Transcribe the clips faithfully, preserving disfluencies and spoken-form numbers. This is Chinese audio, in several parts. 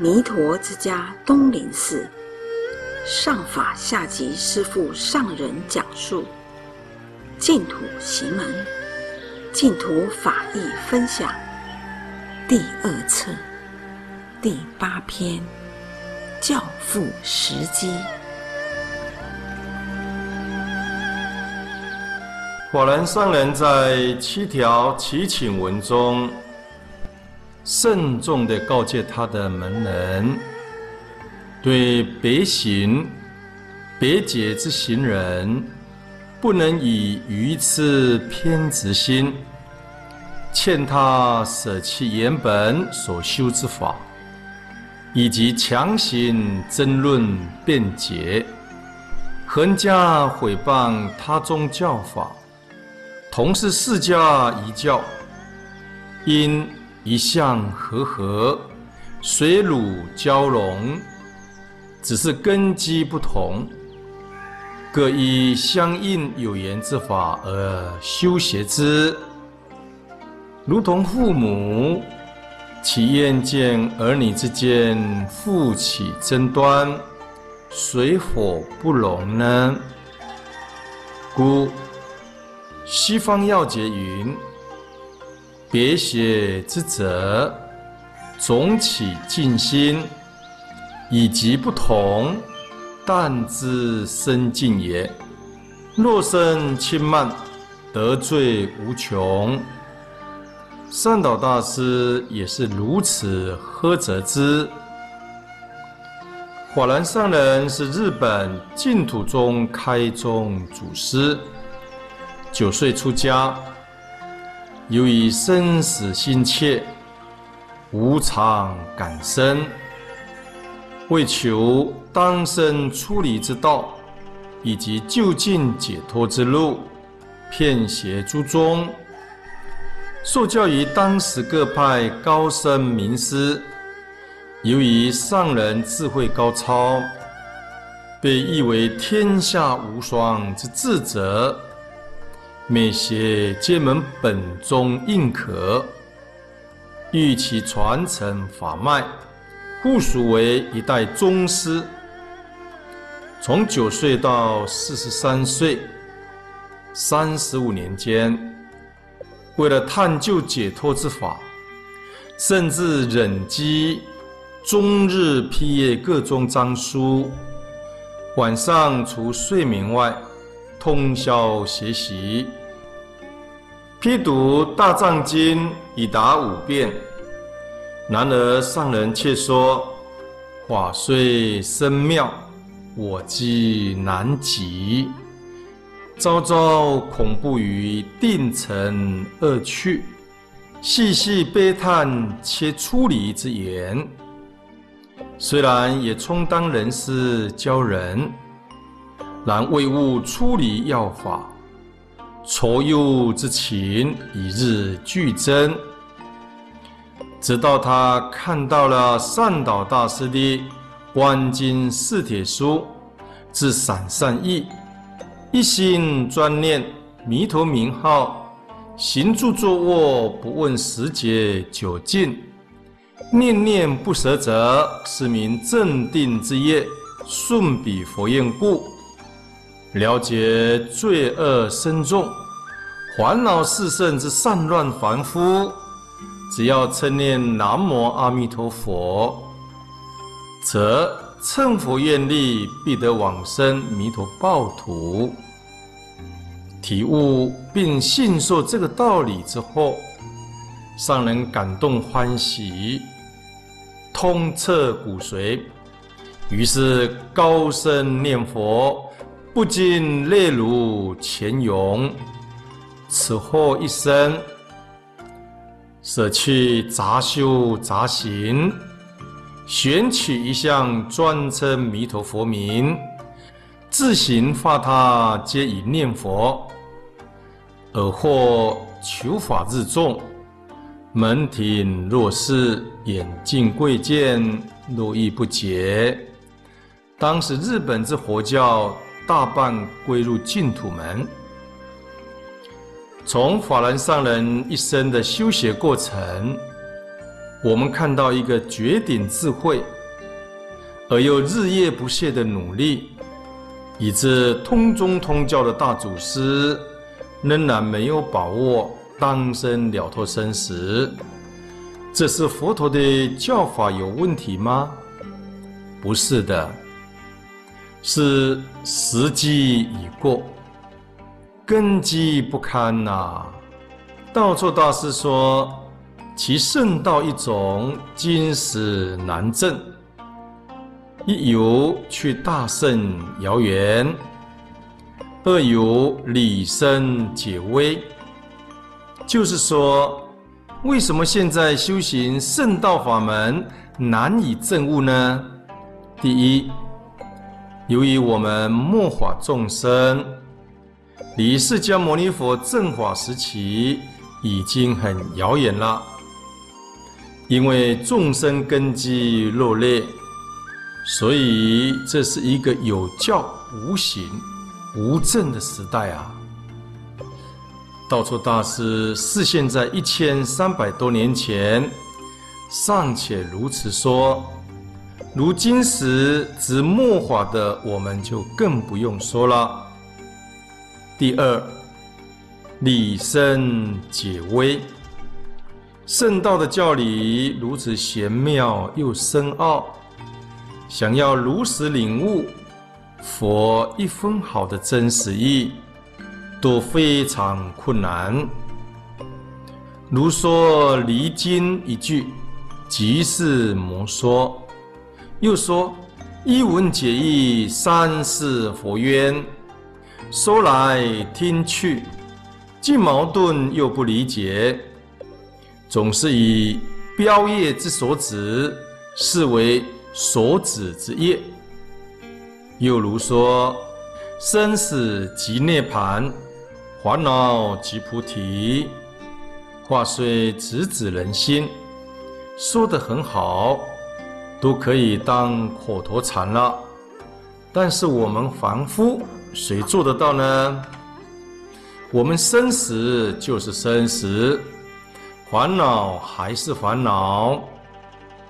弥陀之家东林寺上法下寂师父上人讲述净土行门净土法义分享第二册第八篇教父时机。法然上人在七条祈请文中慎重地告诫他的门人，对别行、别解之行人，不能以愚痴偏执心，劝他舍弃原本所修之法，以及强行争论辩解，横加毁谤他宗教法。同是释迦一教，因一向和合，水乳交融，只是根基不同，各依相应有缘之法而修学之，如同父母其厌见儿女之间复起争端，水火不容呢？故西方要解云：别邪之者，总起静心，以及不同，但知深进也。若生轻慢，得罪无穷。善导大师也是如此呵责之。法然上人是日本净土宗开宗祖师，九岁出家。由于生死心切，无常感生，为求当生出离之道，以及究竟解脱之路，遍学诸宗，受教于当时各派高僧名师。由于上人智慧高超，被誉为天下无双之智者，每学皆蒙本宗印可，欲其传承法脉，互属为一代宗师。从九岁到四十三岁，三十五年间，为了探究解脱之法，甚至忍饥，终日批阅各宗章书，晚上除睡眠外，通宵学习，批读大藏经已达五遍。然而上人却说：“法虽深妙，我机难及，朝朝恐怖于定尘恶趣，细细悲叹切出离之言。”虽然也充当人师教人，然未悟出离要法，仇忧之情以日俱增。直到他看到了善导大师的《观经四帖书》，自散善意，一心专念弥陀名号，行住坐卧不问时节久近，念念不舍者，是名正定之业。顺彼佛愿故，了解罪恶深重，烦恼四圣之散乱凡夫，只要称念南无阿弥陀佛，则乘佛愿力，必得往生弥陀报土。体悟并信受这个道理之后，上人感动欢喜，通彻骨髓，于是高声念佛，不禁泪如泉涌。此后一生，舍弃杂修杂行，选取一项专称弥陀佛名，自行发他，皆以念佛，而获求法日众，门庭若市，眼镜贵贱，络绎不绝。当时日本之佛教大半归入净土门。从法然上人一生的修学过程，我们看到一个绝顶智慧而又日夜不懈的努力，以致通宗通教的大祖师仍然没有把握当生了脱生死。这是佛陀的教法有问题吗？不是的，是时机已过，根基不堪呐、啊。道绰大师说：“其圣道一种，今始难证，一由去大圣遥远，二由理深解微。”就是说，为什么现在修行圣道法门难以证悟呢？第一，由于我们末法众生离释迦牟尼佛正法时期已经很遥远了，因为众生根基落劣，所以这是一个有教无行、无证的时代啊！道绰大师视现在一千三百多年前尚且如此说，如今时执末法的我们就更不用说了。第二，理深解微，圣道的教理如此玄妙又深奥，想要如实领悟佛一分毫的真实意，都非常困难。如说离经一句，即是魔说。又说一文解义，三世佛冤，说来听去，既矛盾又不理解，总是以标业之所指视为所指之业。又如说生死即涅槃，烦恼即菩提，话虽直指人心，说得很好，都可以当口头禅了，但是我们凡夫谁做得到呢？我们生死就是生死，烦恼还是烦恼。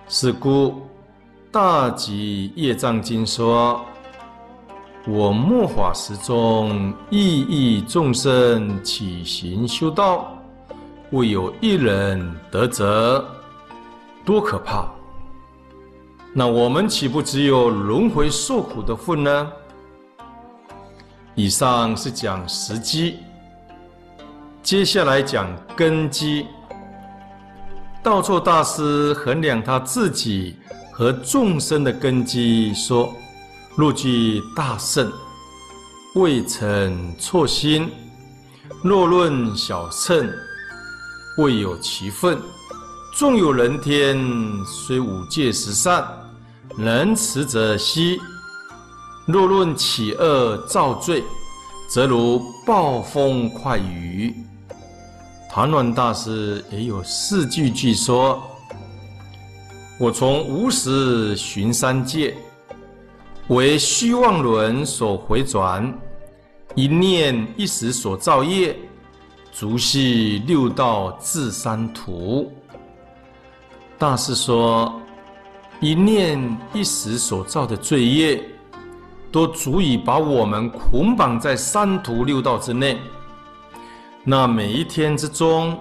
是故大集业障经说，我末法时中，亿亿众生起行修道，未有一人得者，多可怕！那我们岂不只有轮回受苦的份呢？以上是讲时机，接下来讲根基。道绰大师衡量他自己和众生的根基，说：若具大圣，未曾错心；若论小乘，未有其分。纵有人天，虽五戒十善，能持者息；若论起恶造罪，则如暴风快雨。谭鸾大师也有四句句说：我从无始寻三界，为虚妄轮所回转，一念一时所造业，足系六道至三途。大师说，一念一时所造的罪业，都足以把我们捆绑在三途六道之内。那每一天之中，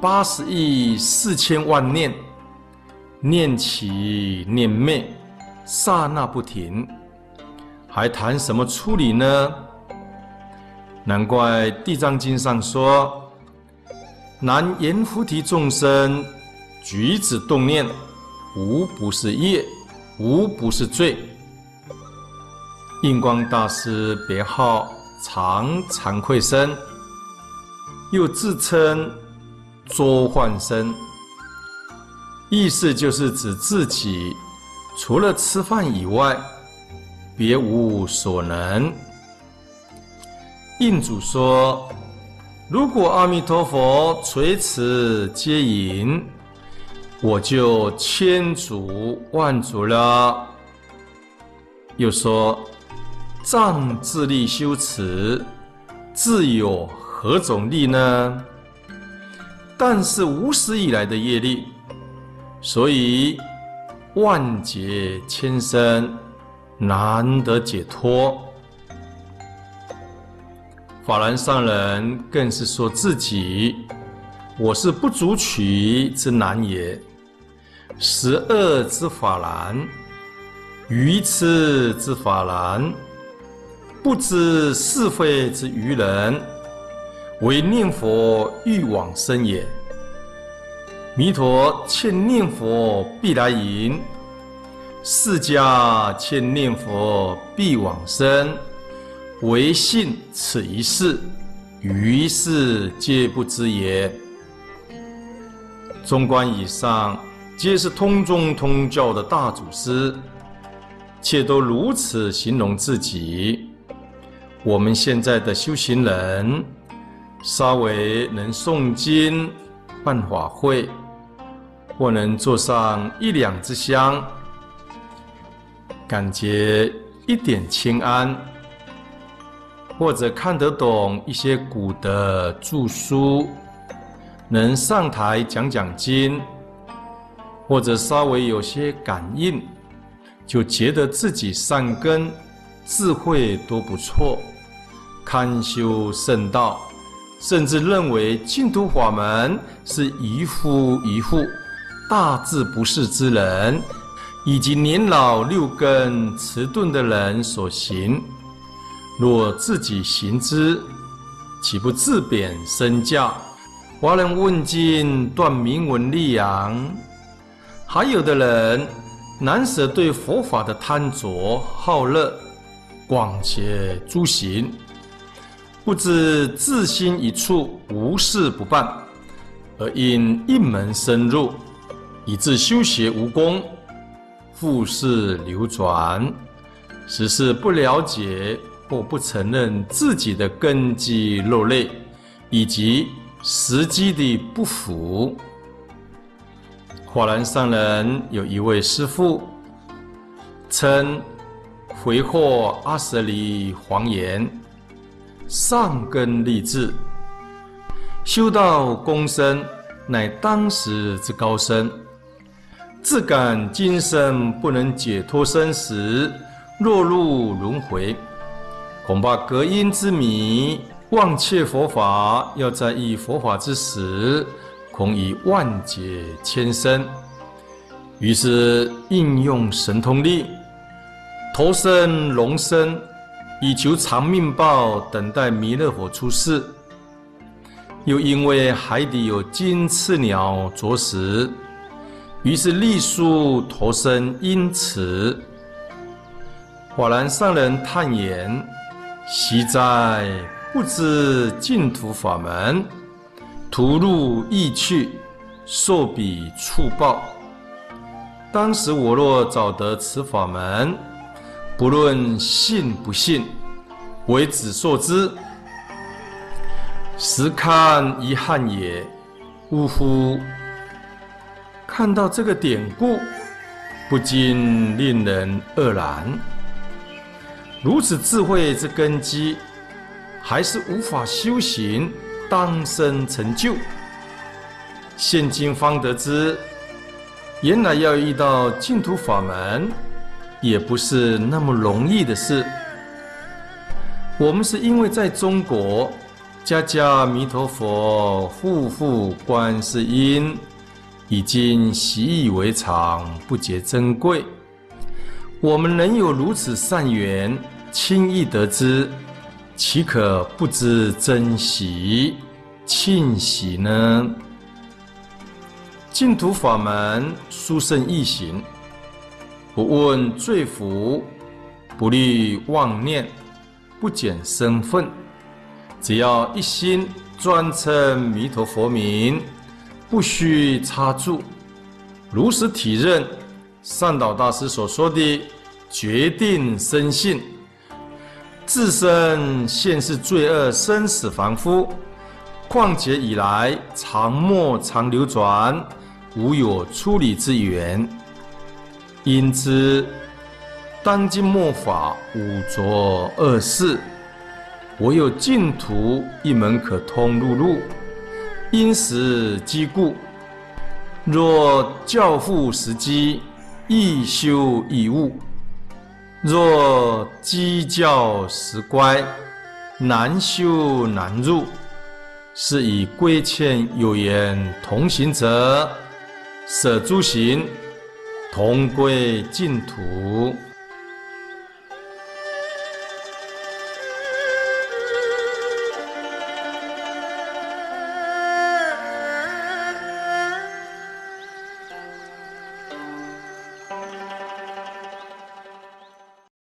八十亿四千万念，念起念灭，刹那不停，还谈什么处理呢？难怪《地藏经》上说，南阎浮提众生举止动念，无不是业，无不是罪。印光大师别号常惭愧僧，又自称浊幻僧，意思就是指自己除了吃饭以外，别无所能。印主说，如果阿弥陀佛垂慈接引，我就千足万足了。又说，仗自力修持，自有何种力呢？但是无始以来的业力，所以万劫千生难得解脱。法然上人更是说自己：“我是不足取之难也，十恶之法然，愚痴之法然，不知是非之愚人，唯念佛欲往生也。”弥陀劝念佛必来迎，释迦劝念佛必往生。唯信此一事，于是皆不知也。纵观以上，皆是通宗通教的大祖师，且都如此形容自己。我们现在的修行人，稍微能诵经、办法会，或能做上一两支香，感觉一点清安，或者看得懂一些古的著书，能上台讲讲经，或者稍微有些感应，就觉得自己善根、智慧都不错，堪修圣道。甚至认为净土法门是愚夫愚妇、大智不世之人，以及年老六根迟钝的人所行。若自己行之，岂不自贬身价？华人问津，断明文立扬。还有的人难舍对佛法的贪着好乐，广结诸行。不知自心一处，无事不办，而因一门深入，以致修学无功，复事流转，实是不了解或不承认自己的根基肉类，以及时机的不符。法然上人有一位师父，称回获阿舍离黄言。上根立志，修道公身，乃当时之高僧。自感今生不能解脱生死，落入轮回，恐怕隔音之迷，忘却佛法。要在意佛法之时，恐已万劫千生。于是应用神通力，投身龙身，以求长命报，等待弥勒佛出世。又因为海底有金翅鸟啄食，于是隶书投身因此。法然上人叹言：“惜哉，不知净土法门，徒入异趣，受彼触报。当时我若早得此法门，不论信不信，唯只受之，实堪遗憾也。呜呼！”看到这个典故，不禁令人愕然。如此智慧之根基，还是无法修行，当生成就。现今方得知，原来要遇到净土法门，也不是那么容易的事。我们是因为在中国，家家弥陀佛，户户观世音，已经习以为常，不觉珍贵。我们能有如此善缘，轻易得知，岂可不知珍惜、庆喜呢？净土法门殊胜易行，不问罪福，不虑妄念，不减身份，只要一心专称弥陀佛名，不需插注，如实体认善导大师所说的决定深信，自身现是罪恶生死凡夫，旷劫以来常没常流转，无有出离之缘。因之，当今末法五浊恶世，唯有净土一门可通入路。因时机故，若教父时机，亦修以悟；若机教时乖，难修难入。是以规劝有言：同行者，舍诸行，同归净土。